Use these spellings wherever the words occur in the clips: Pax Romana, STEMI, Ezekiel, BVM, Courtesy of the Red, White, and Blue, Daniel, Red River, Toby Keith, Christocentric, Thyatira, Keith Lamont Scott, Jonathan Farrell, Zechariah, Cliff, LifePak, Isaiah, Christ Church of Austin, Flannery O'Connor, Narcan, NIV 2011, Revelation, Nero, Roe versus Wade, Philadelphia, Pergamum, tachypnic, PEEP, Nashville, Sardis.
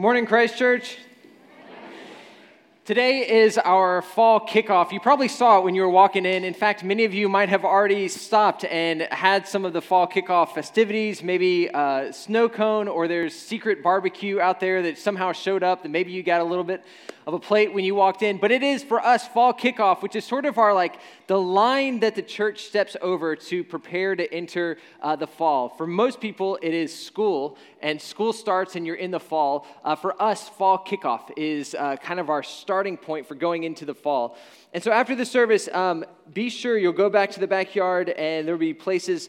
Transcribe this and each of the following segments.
Morning, Christ Church. Today is our fall kickoff. You probably saw it when you were walking in. In fact, many of you might have already stopped and had some of the fall kickoff festivities, maybe a snow cone, or there's secret barbecue out there that somehow showed up that maybe you got a little bit of a plate when you walked in. But it is for us fall kickoff, which is sort of our the line that the church steps over to prepare to enter the fall. For most people, it is school, and school starts and you're in the fall. For us, fall kickoff is kind of our starting point for going into the fall. And so after the service, be sure you'll go back to the backyard, and there will be places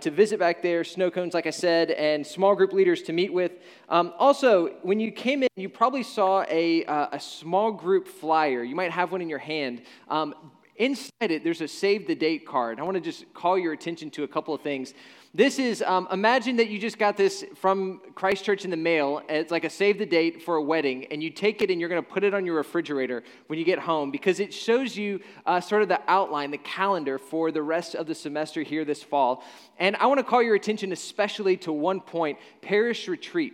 to visit back there, snow cones, like I said, and small group leaders to meet with. Also, when you came in, you probably saw a small group flyer. You might have one in your hand. Inside it, there's a save the date card. I want to just call your attention to a couple of things. This is, imagine that you just got this from Christ Church in the mail. It's like a save the date for a wedding, and you take it and you're going to put it on your refrigerator when you get home, because it shows you sort of the outline, the calendar for the rest of the semester here this fall. And I want to call your attention especially to one point, Parish Retreat.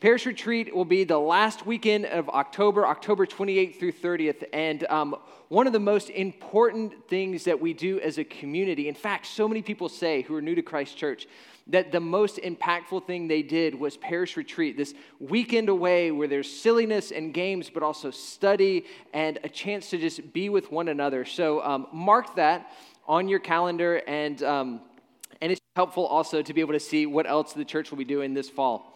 Parish Retreat will be the last weekend of October, October 28th through 30th, and one of the most important things that we do as a community. In fact, so many people say, who are new to Christ Church, that the most impactful thing they did was Parish Retreat, this weekend away where there's silliness and games, but also study and a chance to just be with one another. So mark that on your calendar, and it's helpful also to be able to see what else the church will be doing this fall.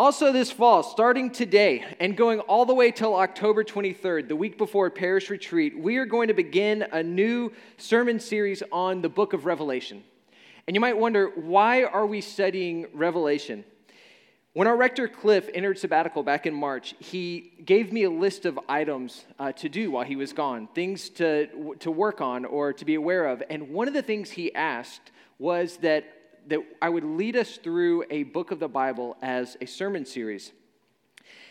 Also this fall, starting today and going all the way till October 23rd, the week before Parish Retreat, we are going to begin a new sermon series on the book of Revelation. And you might wonder, why are we studying Revelation? When our rector Cliff entered sabbatical back in March, he gave me a list of items to do while he was gone, things to work on or to be aware of. And one of the things he asked was that I would lead us through a book of the Bible as a sermon series.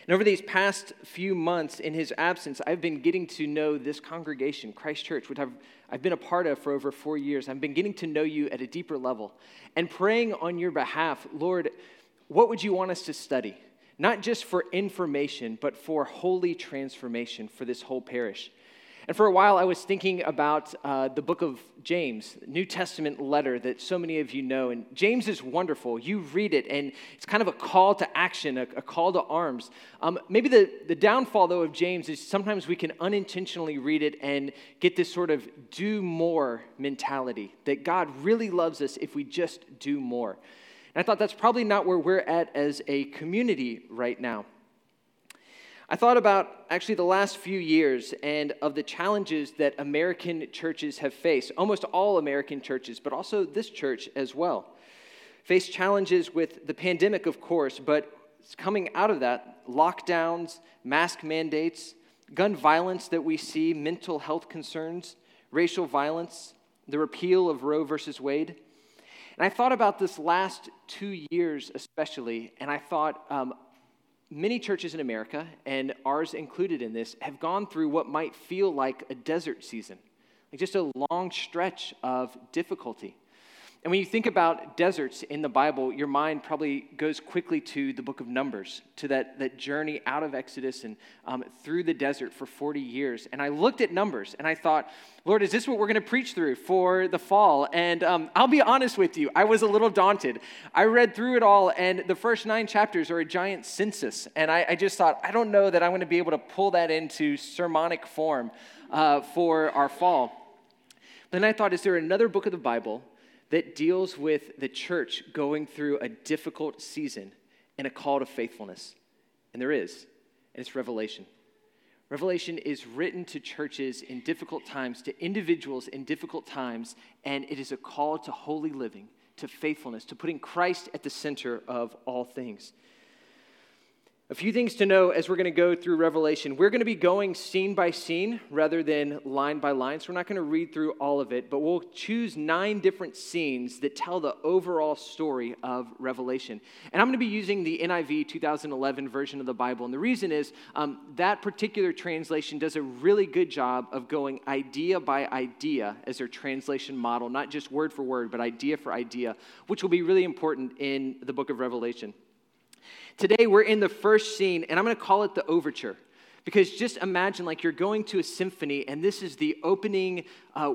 And over these past few months, in his absence, I've been getting to know this congregation, Christ Church, which I've been a part of for over 4 years. I've been getting to know you at a deeper level and praying on your behalf, Lord, what would you want us to study? Not just for information, but for holy transformation for this whole parish. And for a while, I was thinking about the book of James, New Testament letter that so many of you know. And James is wonderful. You read it, and it's kind of a call to action, a call to arms. Maybe the downfall, though, of James is sometimes we can unintentionally read it and get this sort of do more mentality, that God really loves us if we just do more. And I thought that's probably not where we're at as a community right now. I thought about actually the last few years and of the challenges that American churches have faced, almost all American churches, but also this church as well. Faced challenges with the pandemic, of course, but coming out of that, lockdowns, mask mandates, gun violence that we see, mental health concerns, racial violence, the repeal of Roe versus Wade. And I thought about this last 2 years especially, and I thought, many churches in America, and ours included in this, have gone through what might feel like a desert season, like just a long stretch of difficulty. And when you think about deserts in the Bible, your mind probably goes quickly to the book of Numbers, to that journey out of Exodus and through the desert for 40 years. And I looked at Numbers, and I thought, Lord, is this what we're going to preach through for the fall? And I'll be honest with you, I was a little daunted. I read through it all, and the first 9 chapters are a giant census. And I just thought, I don't know that I'm going to be able to pull that into sermonic form for our fall. But then I thought, is there another book of the Bible that deals with the church going through a difficult season and a call to faithfulness? And there is, and it's Revelation. Revelation is written to churches in difficult times, to individuals in difficult times, and it is a call to holy living, to faithfulness, to putting Christ at the center of all things. A few things to know as we're going to go through Revelation. We're going to be going scene by scene rather than line by line, so we're not going to read through all of it, but we'll choose 9 different scenes that tell the overall story of Revelation. And I'm going to be using the NIV 2011 version of the Bible, and the reason is that particular translation does a really good job of going idea by idea as their translation model, not just word for word, but idea for idea, which will be really important in the book of Revelation. Today we're in the first scene, and I'm going to call it the overture. Because just imagine like you're going to a symphony, and this is the opening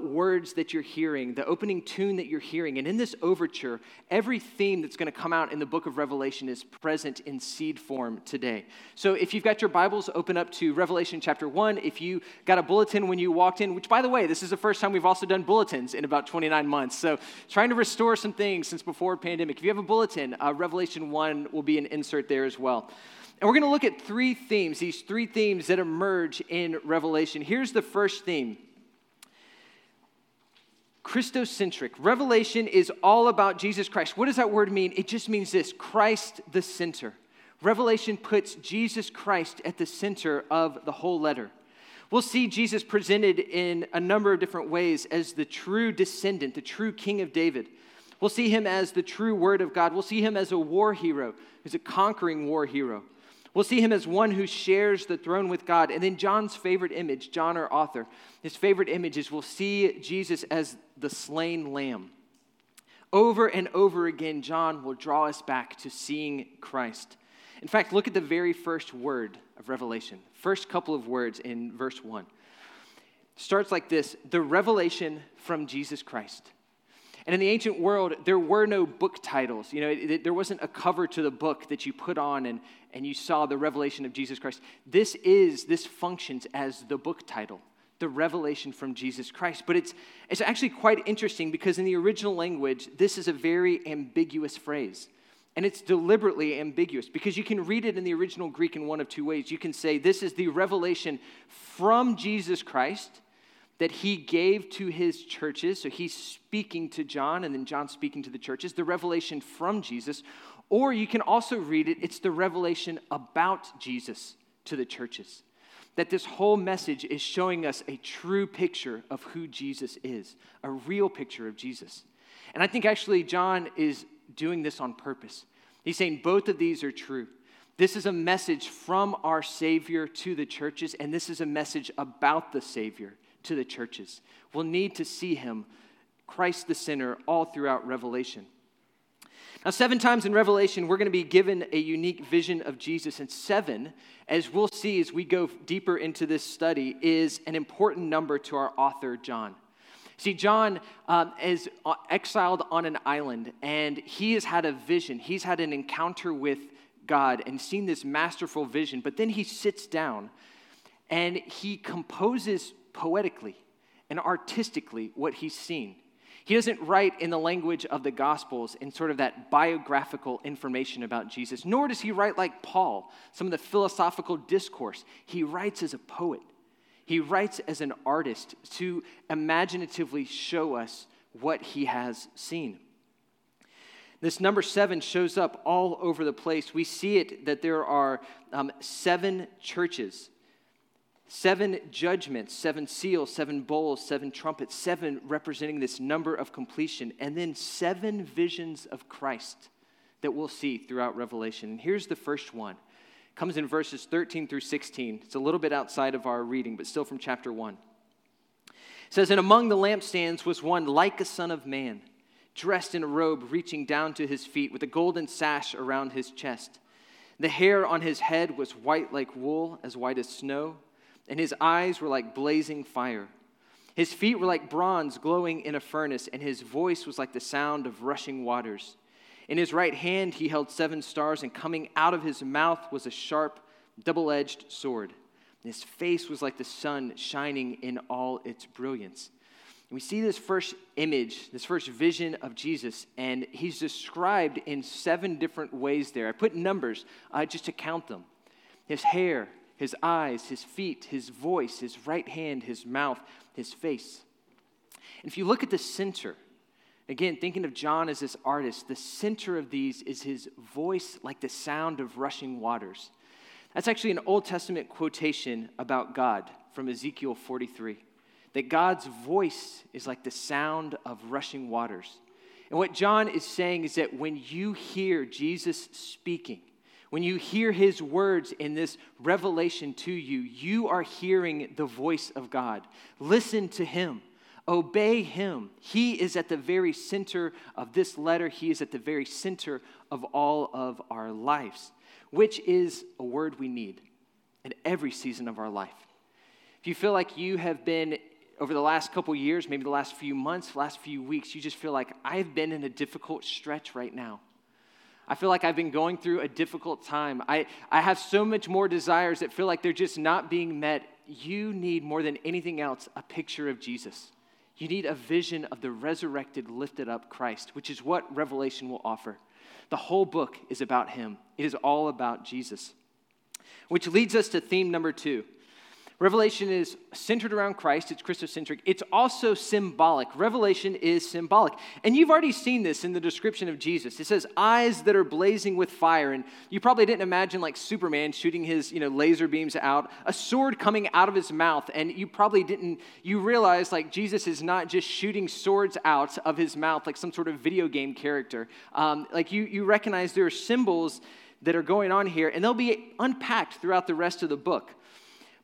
words that you're hearing, the opening tune that you're hearing. And in this overture, every theme that's going to come out in the book of Revelation is present in seed form today. So if you've got your Bibles, open up to Revelation chapter 1. If you got a bulletin when you walked in, which by the way, this is the first time we've also done bulletins in about 29 months. So trying to restore some things since before pandemic. If you have a bulletin, Revelation 1 will be an insert there as well. And we're going to look at three themes, these three themes that emerge in Revelation. Here's the first theme. Christocentric. Revelation is all about Jesus Christ. What does that word mean? It just means this, Christ the center. Revelation puts Jesus Christ at the center of the whole letter. We'll see Jesus presented in a number of different ways as the true descendant, the true King of David. We'll see him as the true Word of God. We'll see him as a war hero, who's a conquering war hero. We'll see him as one who shares the throne with God. And then John's favorite image, John our author, his favorite image is we'll see Jesus as the slain lamb. Over and over again, John will draw us back to seeing Christ. In fact, look at the very first word of Revelation, first couple of words in verse 1. It starts like this, the revelation from Jesus Christ. And in the ancient world, there were no book titles. You know, there wasn't a cover to the book that you put on and you saw the revelation of Jesus Christ. This functions as the book title, the revelation from Jesus Christ. But it's actually quite interesting because in the original language, this is a very ambiguous phrase. And it's deliberately ambiguous because you can read it in the original Greek in one of two ways. You can say this is the revelation from Jesus Christ that he gave to his churches, so he's speaking to John, and then John's speaking to the churches, the revelation from Jesus, or you can also read it, it's the revelation about Jesus to the churches, that this whole message is showing us a true picture of who Jesus is, a real picture of Jesus. And I think actually John is doing this on purpose. He's saying both of these are true. This is a message from our Savior to the churches, and this is a message about the Savior to the churches. We'll need to see him, Christ the center, all throughout Revelation. Now, 7 times in Revelation, we're going to be given a unique vision of Jesus, and 7, as we'll see as we go deeper into this study, is an important number to our author, John. See, John is exiled on an island, and he has had a vision. He's had an encounter with God and seen this masterful vision, but then he sits down, and he composes poetically and artistically what he's seen. He doesn't write in the language of the Gospels in sort of that biographical information about Jesus, nor does he write like Paul, some of the philosophical discourse. He writes as a poet. He writes as an artist to imaginatively show us what he has seen. This number 7 shows up all over the place. We see it that there are 7 churches, 7 judgments, 7 seals, 7 bowls, 7 trumpets, 7 representing this number of completion, and then 7 visions of Christ that we'll see throughout Revelation. And here's the first one. It comes in verses 13 through 16. It's a little bit outside of our reading, but still from chapter 1. It says, "And among the lampstands was one like a son of man, dressed in a robe reaching down to his feet, with a golden sash around his chest. The hair on his head was white like wool, as white as snow, and his eyes were like blazing fire. His feet were like bronze glowing in a furnace, and his voice was like the sound of rushing waters. In his right hand he held 7 stars, and coming out of his mouth was a sharp, double-edged sword. And his face was like the sun shining in all its brilliance." And we see this first image, this first vision of Jesus, and he's described in 7 different ways there. I put numbers just to count them. His hair, his eyes, his feet, his voice, his right hand, his mouth, his face. And if you look at the center, again, thinking of John as this artist, the center of these is his voice like the sound of rushing waters. That's actually an Old Testament quotation about God from Ezekiel 43, that God's voice is like the sound of rushing waters. And what John is saying is that when you hear Jesus speaking, when you hear his words in this revelation to you, you are hearing the voice of God. Listen to him. Obey him. He is at the very center of this letter. He is at the very center of all of our lives. which is a word we need in every season of our life. If you feel like you have been, over the last couple years, maybe the last few months, last few weeks, you just feel like I've been in a difficult stretch right now. I feel like I've been going through a difficult time. I have so much more desires that feel like they're just not being met. You need more than anything else a picture of Jesus. You need a vision of the resurrected, lifted up Christ, which is what Revelation will offer. The whole book is about him. It is all about Jesus, which leads us to theme number 2. Revelation is centered around Christ. It's Christocentric. It's also symbolic. Revelation is symbolic. And you've already seen this in the description of Jesus. It says, eyes that are blazing with fire. And you probably didn't imagine like Superman shooting his laser beams out, a sword coming out of his mouth. And you realize like Jesus is not just shooting swords out of his mouth like some sort of video game character. You recognize there are symbols that are going on here, and they'll be unpacked throughout the rest of the book.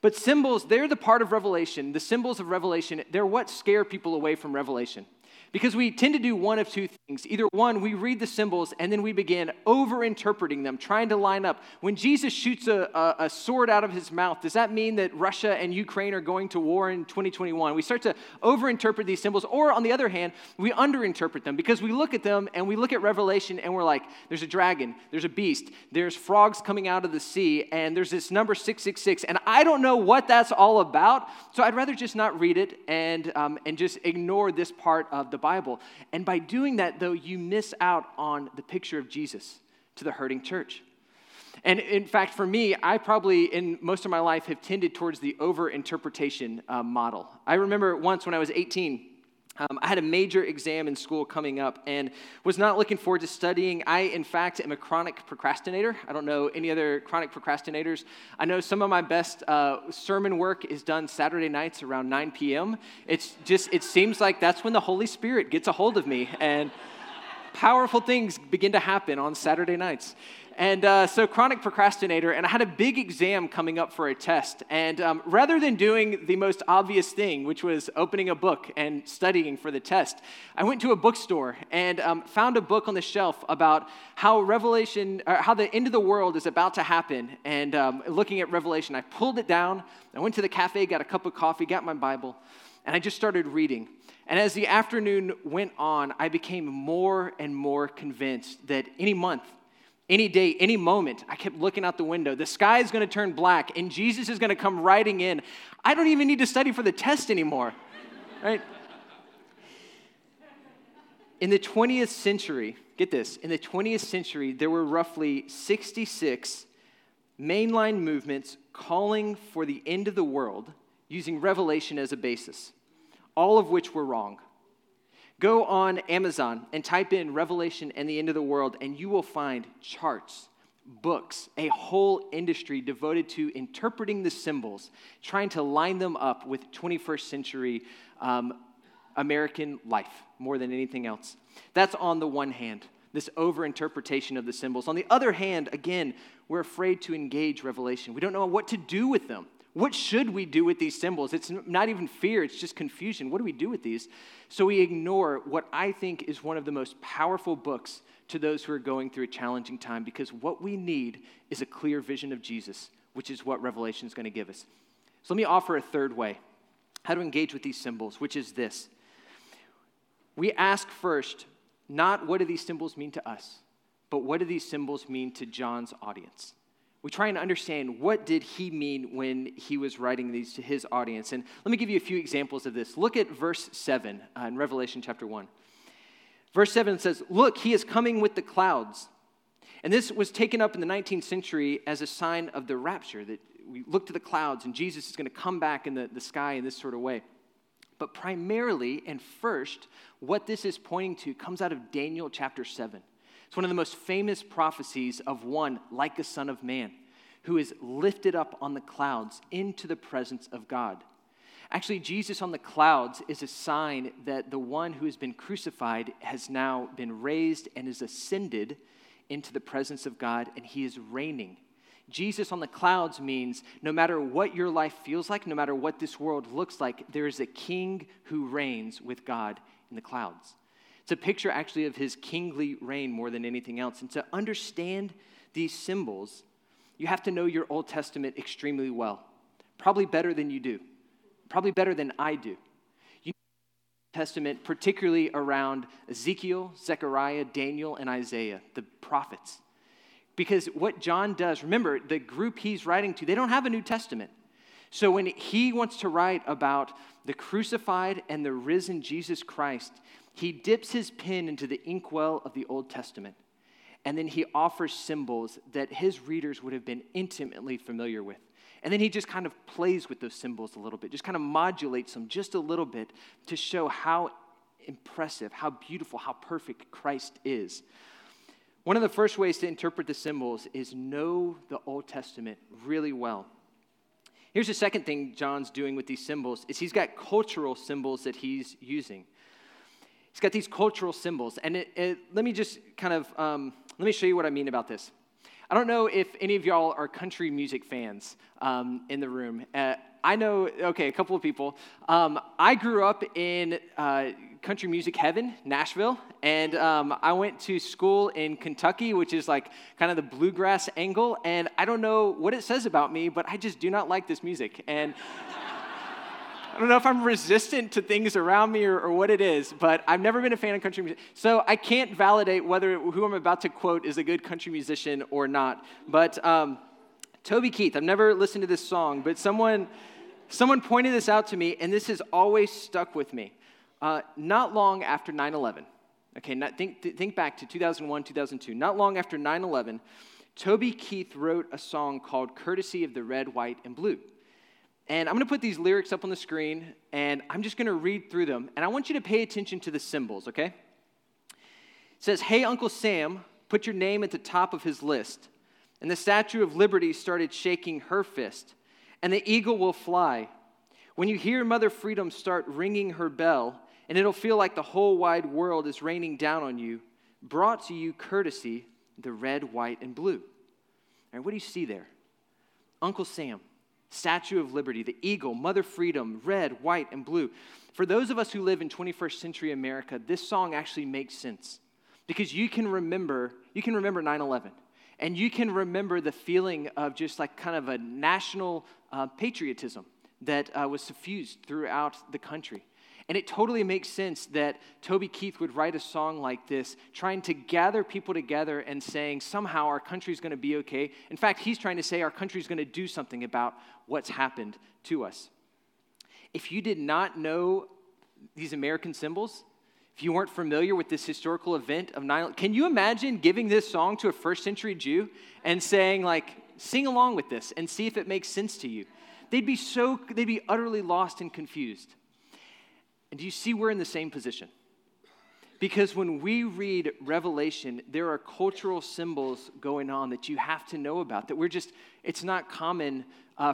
But symbols, they're the part of Revelation. The symbols of Revelation, they're what scare people away from Revelation. Because we tend to do one of two things. Either one, we read the symbols, and then we begin over-interpreting them, trying to line up. When Jesus shoots a sword out of his mouth, does that mean that Russia and Ukraine are going to war in 2021? We start to over-interpret these symbols, or on the other hand, we under-interpret them, because we look at them, and we look at Revelation, and we're like, there's a dragon, there's a beast, there's frogs coming out of the sea, and there's this number 666, and I don't know what that's all about, so I'd rather just not read it and just ignore this part of the Bible. And by doing that, though, you miss out on the picture of Jesus to the hurting church. And in fact, for me, I probably in most of my life have tended towards the over-interpretation model. I remember once when I was 18, I had a major exam in school coming up and was not looking forward to studying. I, in fact, am a chronic procrastinator. I don't know any other chronic procrastinators. I know some of my best sermon work is done Saturday nights around 9 p.m. It seems like that's when the Holy Spirit gets a hold of me and powerful things begin to happen on Saturday nights. And so chronic procrastinator, and I had a big exam coming up for a test. And rather than doing the most obvious thing, which was opening a book and studying for the test, I went to a bookstore and found a book on the shelf about how Revelation, or how the end of the world is about to happen. And looking at Revelation, I pulled it down. I went to the cafe, got a cup of coffee, got my Bible, and I just started reading. And as the afternoon went on, I became more and more convinced that any month, any day, any moment, I kept looking out the window. The sky is going to turn black, and Jesus is going to come riding in. I don't even need to study for the test anymore, right? In the 20th century, get this, in the 20th century, there were roughly 66 mainline movements calling for the end of the world using Revelation as a basis, all of which were wrong. Go on Amazon and type in Revelation and the end of the world, and you will find charts, books, a whole industry devoted to interpreting the symbols, trying to line them up with 21st century American life more than anything else. That's on the one hand, this overinterpretation of the symbols. On the other hand, again, we're afraid to engage Revelation. We don't know what to do with them. What should we do with these symbols? It's not even fear, it's just confusion. What do we do with these? So we ignore what I think is one of the most powerful books to those who are going through a challenging time, because what we need is a clear vision of Jesus, which is what Revelation is going to give us. So let me offer a third way, how to engage with these symbols, which is this. We ask first, not what do these symbols mean to us, but what do these symbols mean to John's audience? We try and understand what did he mean when he was writing these to his audience. And let me give you a few examples of this. Look at verse 7 in Revelation chapter 1. Verse 7 says, "Look, he is coming with the clouds." And this was taken up in the 19th century as a sign of the rapture, that we look to the clouds and Jesus is going to come back in the sky in this sort of way. But primarily and first, what this is pointing to comes out of Daniel chapter 7. It's one of the most famous prophecies of one like a son of man who is lifted up on the clouds into the presence of God. Actually, Jesus on the clouds is a sign that the one who has been crucified has now been raised and is ascended into the presence of God, and he is reigning. Jesus on the clouds means no matter what your life feels like, no matter what this world looks like, there is a king who reigns with God in the clouds. It's a picture actually of his kingly reign more than anything else. And to understand these symbols, you have to know your Old Testament extremely well, probably better than you do, probably better than I do. You know the Old Testament particularly around Ezekiel, Zechariah, Daniel, and Isaiah, the prophets. Because what John does, remember, the group he's writing to, they don't have a New Testament. So when he wants to write about the crucified and the risen Jesus Christ, he dips his pen into the inkwell of the Old Testament, and then he offers symbols that his readers would have been intimately familiar with. And then he just kind of plays with those symbols a little bit, just kind of modulates them just a little bit to show how impressive, how beautiful, how perfect Christ is. One of the first ways to interpret the symbols is know the Old Testament really well. Here's the second thing John's doing with these symbols is he's got cultural symbols that he's using. He's got these cultural symbols, and let me just kind of, let me show you what I mean about this. I don't know if any of y'all are country music fans in the room. I know, okay, a couple of people. I grew up in country music heaven, Nashville, and I went to school in Kentucky, which is like kind of the bluegrass angle, and I don't know what it says about me, but I just do not like this music, and I don't know if I'm resistant to things around me or what it is, but I've never been a fan of country music, so I can't validate whether who I'm about to quote is a good country musician or not, but Toby Keith, I've never listened to this song, but someone pointed this out to me, and this has always stuck with me. Not long after 9/11, okay, think back to 2001, 2002. Not long after 9/11, Toby Keith wrote a song called Courtesy of the Red, White, and Blue. And I'm going to put these lyrics up on the screen, and I'm just going to read through them, and I want you to pay attention to the symbols, okay? It says, "Hey, Uncle Sam, put your name at the top of his list. And the Statue of Liberty started shaking her fist, and the eagle will fly. When you hear Mother Freedom start ringing her bell, and it'll feel like the whole wide world is raining down on you, brought to you courtesy, the red, white, and blue." All right, what do you see there? Uncle Sam, Statue of Liberty, the eagle, Mother Freedom, red, white, and blue. For those of us who live in 21st century America, this song actually makes sense because you can remember 9/11. And you can remember the feeling of just like kind of a national patriotism that was suffused throughout the country. And it totally makes sense that Toby Keith would write a song like this, trying to gather people together and saying, somehow our country's going to be okay. In fact, he's trying to say our country's going to do something about what's happened to us. If you did not know these American symbols, if you weren't familiar with this historical event of 9/11, can you imagine giving this song to a first century Jew and saying, like, sing along with this and see if it makes sense to you? They'd be utterly lost and confused. And do you see we're in the same position? Because when we read Revelation, there are cultural symbols going on that you have to know about, that it's not common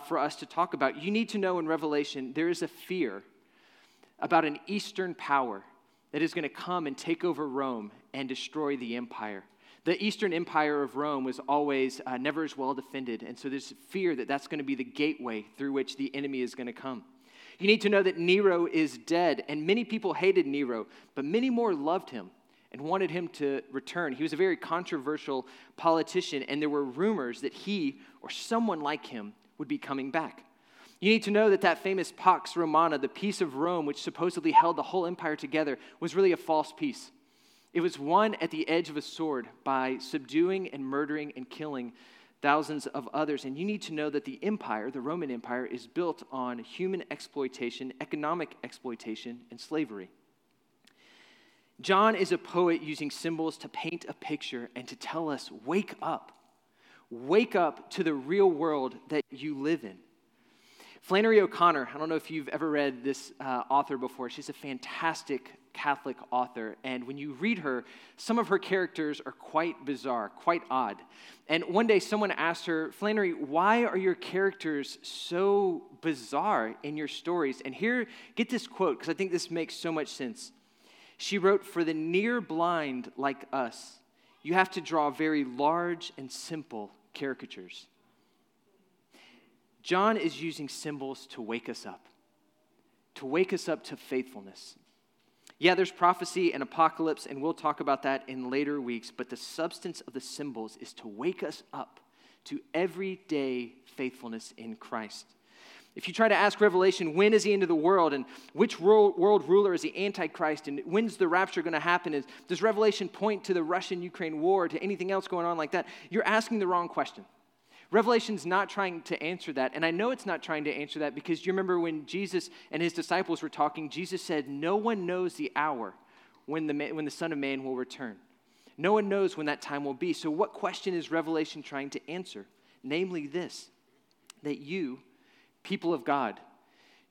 for us to talk about. You need to know in Revelation, there is a fear about an Eastern power that is going to come and take over Rome and destroy the empire. The Eastern Empire of Rome was always never as well defended, and so there's fear that that's going to be the gateway through which the enemy is going to come. You need to know that Nero is dead, and many people hated Nero, but many more loved him and wanted him to return. He was a very controversial politician, and there were rumors that he or someone like him would be coming back. You need to know that famous Pax Romana, the peace of Rome, which supposedly held the whole empire together, was really a false peace. It was won at the edge of a sword by subduing and murdering and killing thousands of others. And you need to know that the empire, the Roman Empire, is built on human exploitation, economic exploitation, and slavery. John is a poet using symbols to paint a picture and to tell us, wake up. Wake up to the real world that you live in. Flannery O'Connor, I don't know if you've ever read this author before. She's a fantastic Catholic author, and when you read her, some of her characters are quite bizarre, quite odd. And one day someone asked her, "Flannery, why are your characters so bizarre in your stories?" And here, get this quote, because I think this makes so much sense. She wrote, "For the near blind like us, you have to draw very large and simple caricatures." John is using symbols to wake us up to faithfulness. Yeah, there's prophecy and apocalypse, and we'll talk about that in later weeks, but the substance of the symbols is to wake us up to everyday faithfulness in Christ. If you try to ask Revelation, when is the end of the world, and which world ruler is the Antichrist, and when's the rapture going to happen, and does Revelation point to the Russian-Ukraine war, to anything else going on like that, you're asking the wrong question. Revelation's not trying to answer that, and I know it's not trying to answer that because you remember when Jesus and his disciples were talking, Jesus said, no one knows the hour when the Son of Man will return. No one knows when that time will be. So what question is Revelation trying to answer? Namely this, that you, people of God,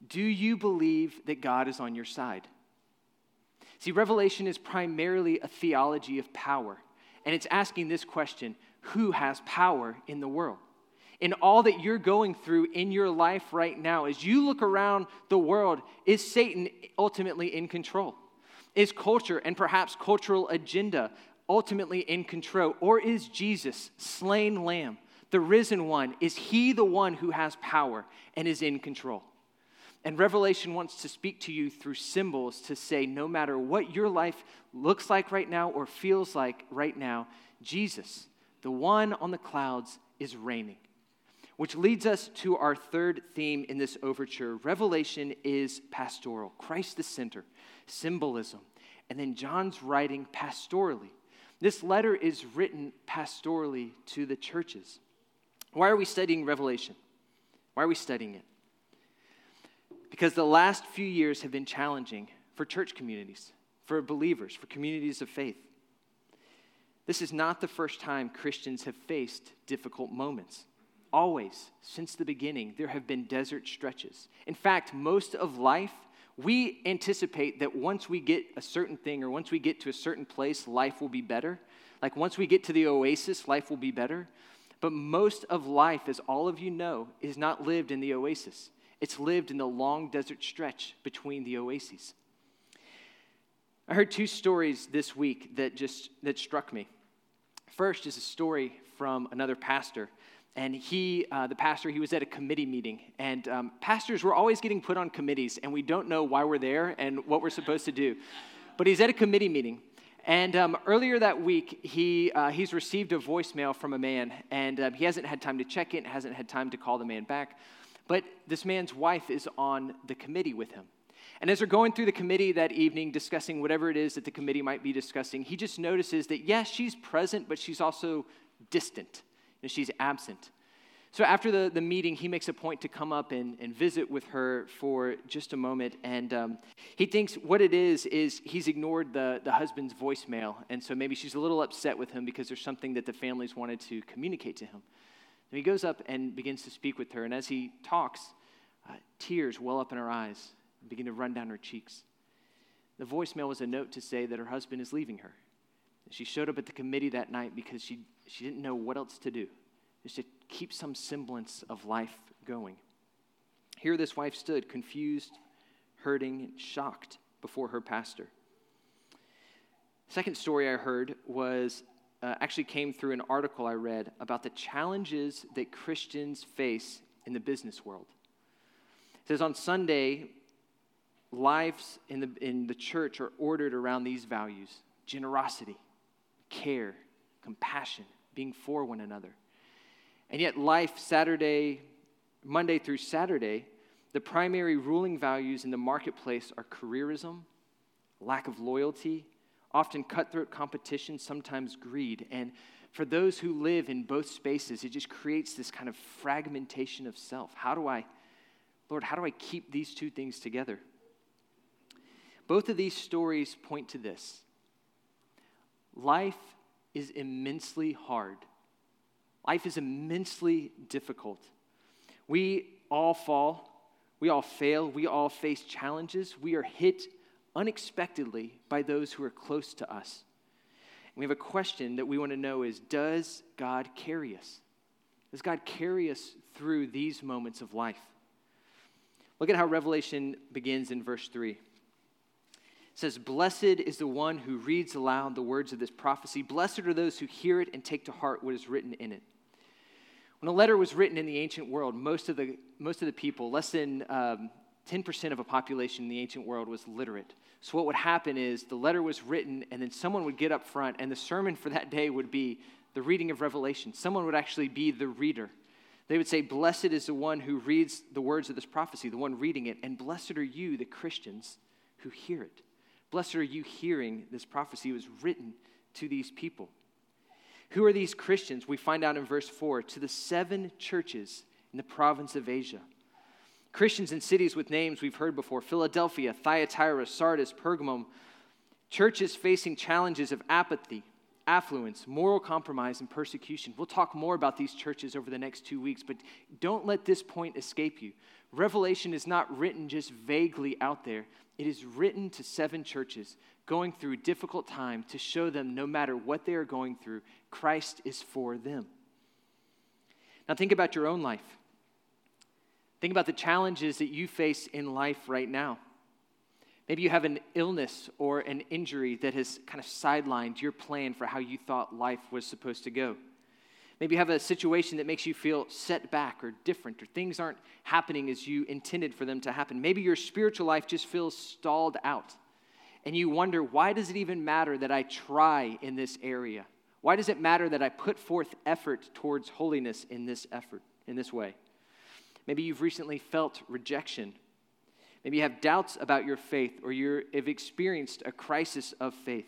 do you believe that God is on your side? See, Revelation is primarily a theology of power, and it's asking this question, who has power in the world? In all that you're going through in your life right now, as you look around the world, is Satan ultimately in control? Is culture and perhaps cultural agenda ultimately in control? Or is Jesus, slain lamb, the risen one, is he the one who has power and is in control? And Revelation wants to speak to you through symbols to say no matter what your life looks like right now or feels like right now, Jesus, the one on the clouds, is reigning. Which leads us to our third theme in this overture. Revelation is pastoral. Christ the center, symbolism. And then John's writing pastorally. This letter is written pastorally to the churches. Why are we studying Revelation? Why are we studying it? Because the last few years have been challenging for church communities, for believers, for communities of faith. This is not the first time Christians have faced difficult moments. Always, since the beginning, there have been desert stretches. In fact, most of life, we anticipate that once we get a certain thing or once we get to a certain place, life will be better. Like once we get to the oasis, life will be better. But most of life, as all of you know, is not lived in the oasis. It's lived in the long desert stretch between the oases. I heard two stories this week that struck me. First is a story from another pastor. And he was at a committee meeting. And pastors were always getting put on committees, and we don't know why we're there and what we're supposed to do. But he's at a committee meeting. And earlier that week, he's received a voicemail from a man, and he hasn't had time to check it, hasn't had time to call the man back. But this man's wife is on the committee with him. And as they're going through the committee that evening, discussing whatever it is that the committee might be discussing, he just notices that, yes, she's present, but she's also distant. And she's absent. So after the meeting, he makes a point to come up and visit with her for just a moment. And he thinks what it is he's ignored the husband's voicemail. And so maybe she's a little upset with him because there's something that the family's wanted to communicate to him. And he goes up and begins to speak with her. And as he talks, tears well up in her eyes and begin to run down her cheeks. The voicemail was a note to say that her husband is leaving her. She showed up at the committee that night because she didn't know what else to do, just to keep some semblance of life going. Here this wife stood, confused, hurting, and shocked before her pastor. Second story I heard was, actually came through an article I read about the challenges that Christians face in the business world. It says, on Sunday, lives in the church are ordered around these values: generosity, care, compassion, being for one another. And yet life Monday through Saturday, the primary ruling values in the marketplace are careerism, lack of loyalty, often cutthroat competition, sometimes greed. And for those who live in both spaces, it just creates this kind of fragmentation of self. How do I keep these two things together? Both of these stories point to this. Life is immensely hard. Life is immensely difficult. We all fall. We all fail. We all face challenges. We are hit unexpectedly by those who are close to us. And we have a question that we want to know is, does God carry us? Does God carry us through these moments of life? Look at how Revelation begins in verse 3. It says, blessed is the one who reads aloud the words of this prophecy. Blessed are those who hear it and take to heart what is written in it. When a letter was written in the ancient world, most of the people, less than 10% of a population in the ancient world was literate. So what would happen is the letter was written, and then someone would get up front, and the sermon for that day would be, the reading of Revelation. Someone would actually be the reader. They would say, blessed is the one who reads the words of this prophecy, the one reading it, and blessed are you, the Christians, who hear it. Blessed are you hearing this prophecy. It was written to these people. Who are these Christians? We find out in verse 4, to the 7 churches in the province of Asia. Christians in cities with names we've heard before, Philadelphia, Thyatira, Sardis, Pergamum, churches facing challenges of apathy, affluence, moral compromise, and persecution. We'll talk more about these churches over the next 2 weeks, but don't let this point escape you. Revelation is not written just vaguely out there. It is written to 7 churches going through difficult time to show them no matter what they are going through, Christ is for them. Now think about your own life. Think about the challenges that you face in life right now. Maybe you have an illness or an injury that has kind of sidelined your plan for how you thought life was supposed to go. Maybe you have a situation that makes you feel set back or different, or things aren't happening as you intended for them to happen. Maybe your spiritual life just feels stalled out, and you wonder, why does it even matter that I try in this area? Why does it matter that I put forth effort towards holiness in this effort, in this way? Maybe you've recently felt rejection. Maybe you have doubts about your faith, or you have experienced a crisis of faith.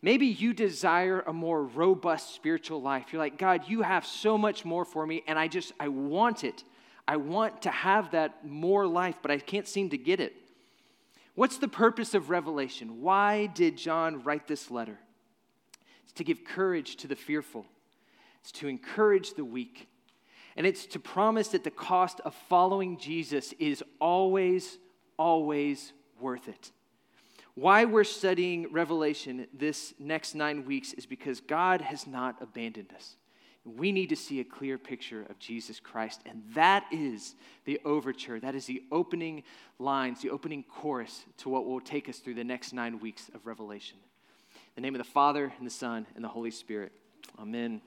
Maybe you desire a more robust spiritual life. You're like, God, you have so much more for me, and I want it. I want to have that more life, but I can't seem to get it. What's the purpose of Revelation? Why did John write this letter? It's to give courage to the fearful. It's to encourage the weak. And it's to promise that the cost of following Jesus is always, always worth it. Why we're studying Revelation this next 9 weeks is because God has not abandoned us. We need to see a clear picture of Jesus Christ, and that is the overture. That is the opening lines, the opening chorus to what will take us through the next 9 weeks of Revelation. In the name of the Father, and the Son, and the Holy Spirit. Amen.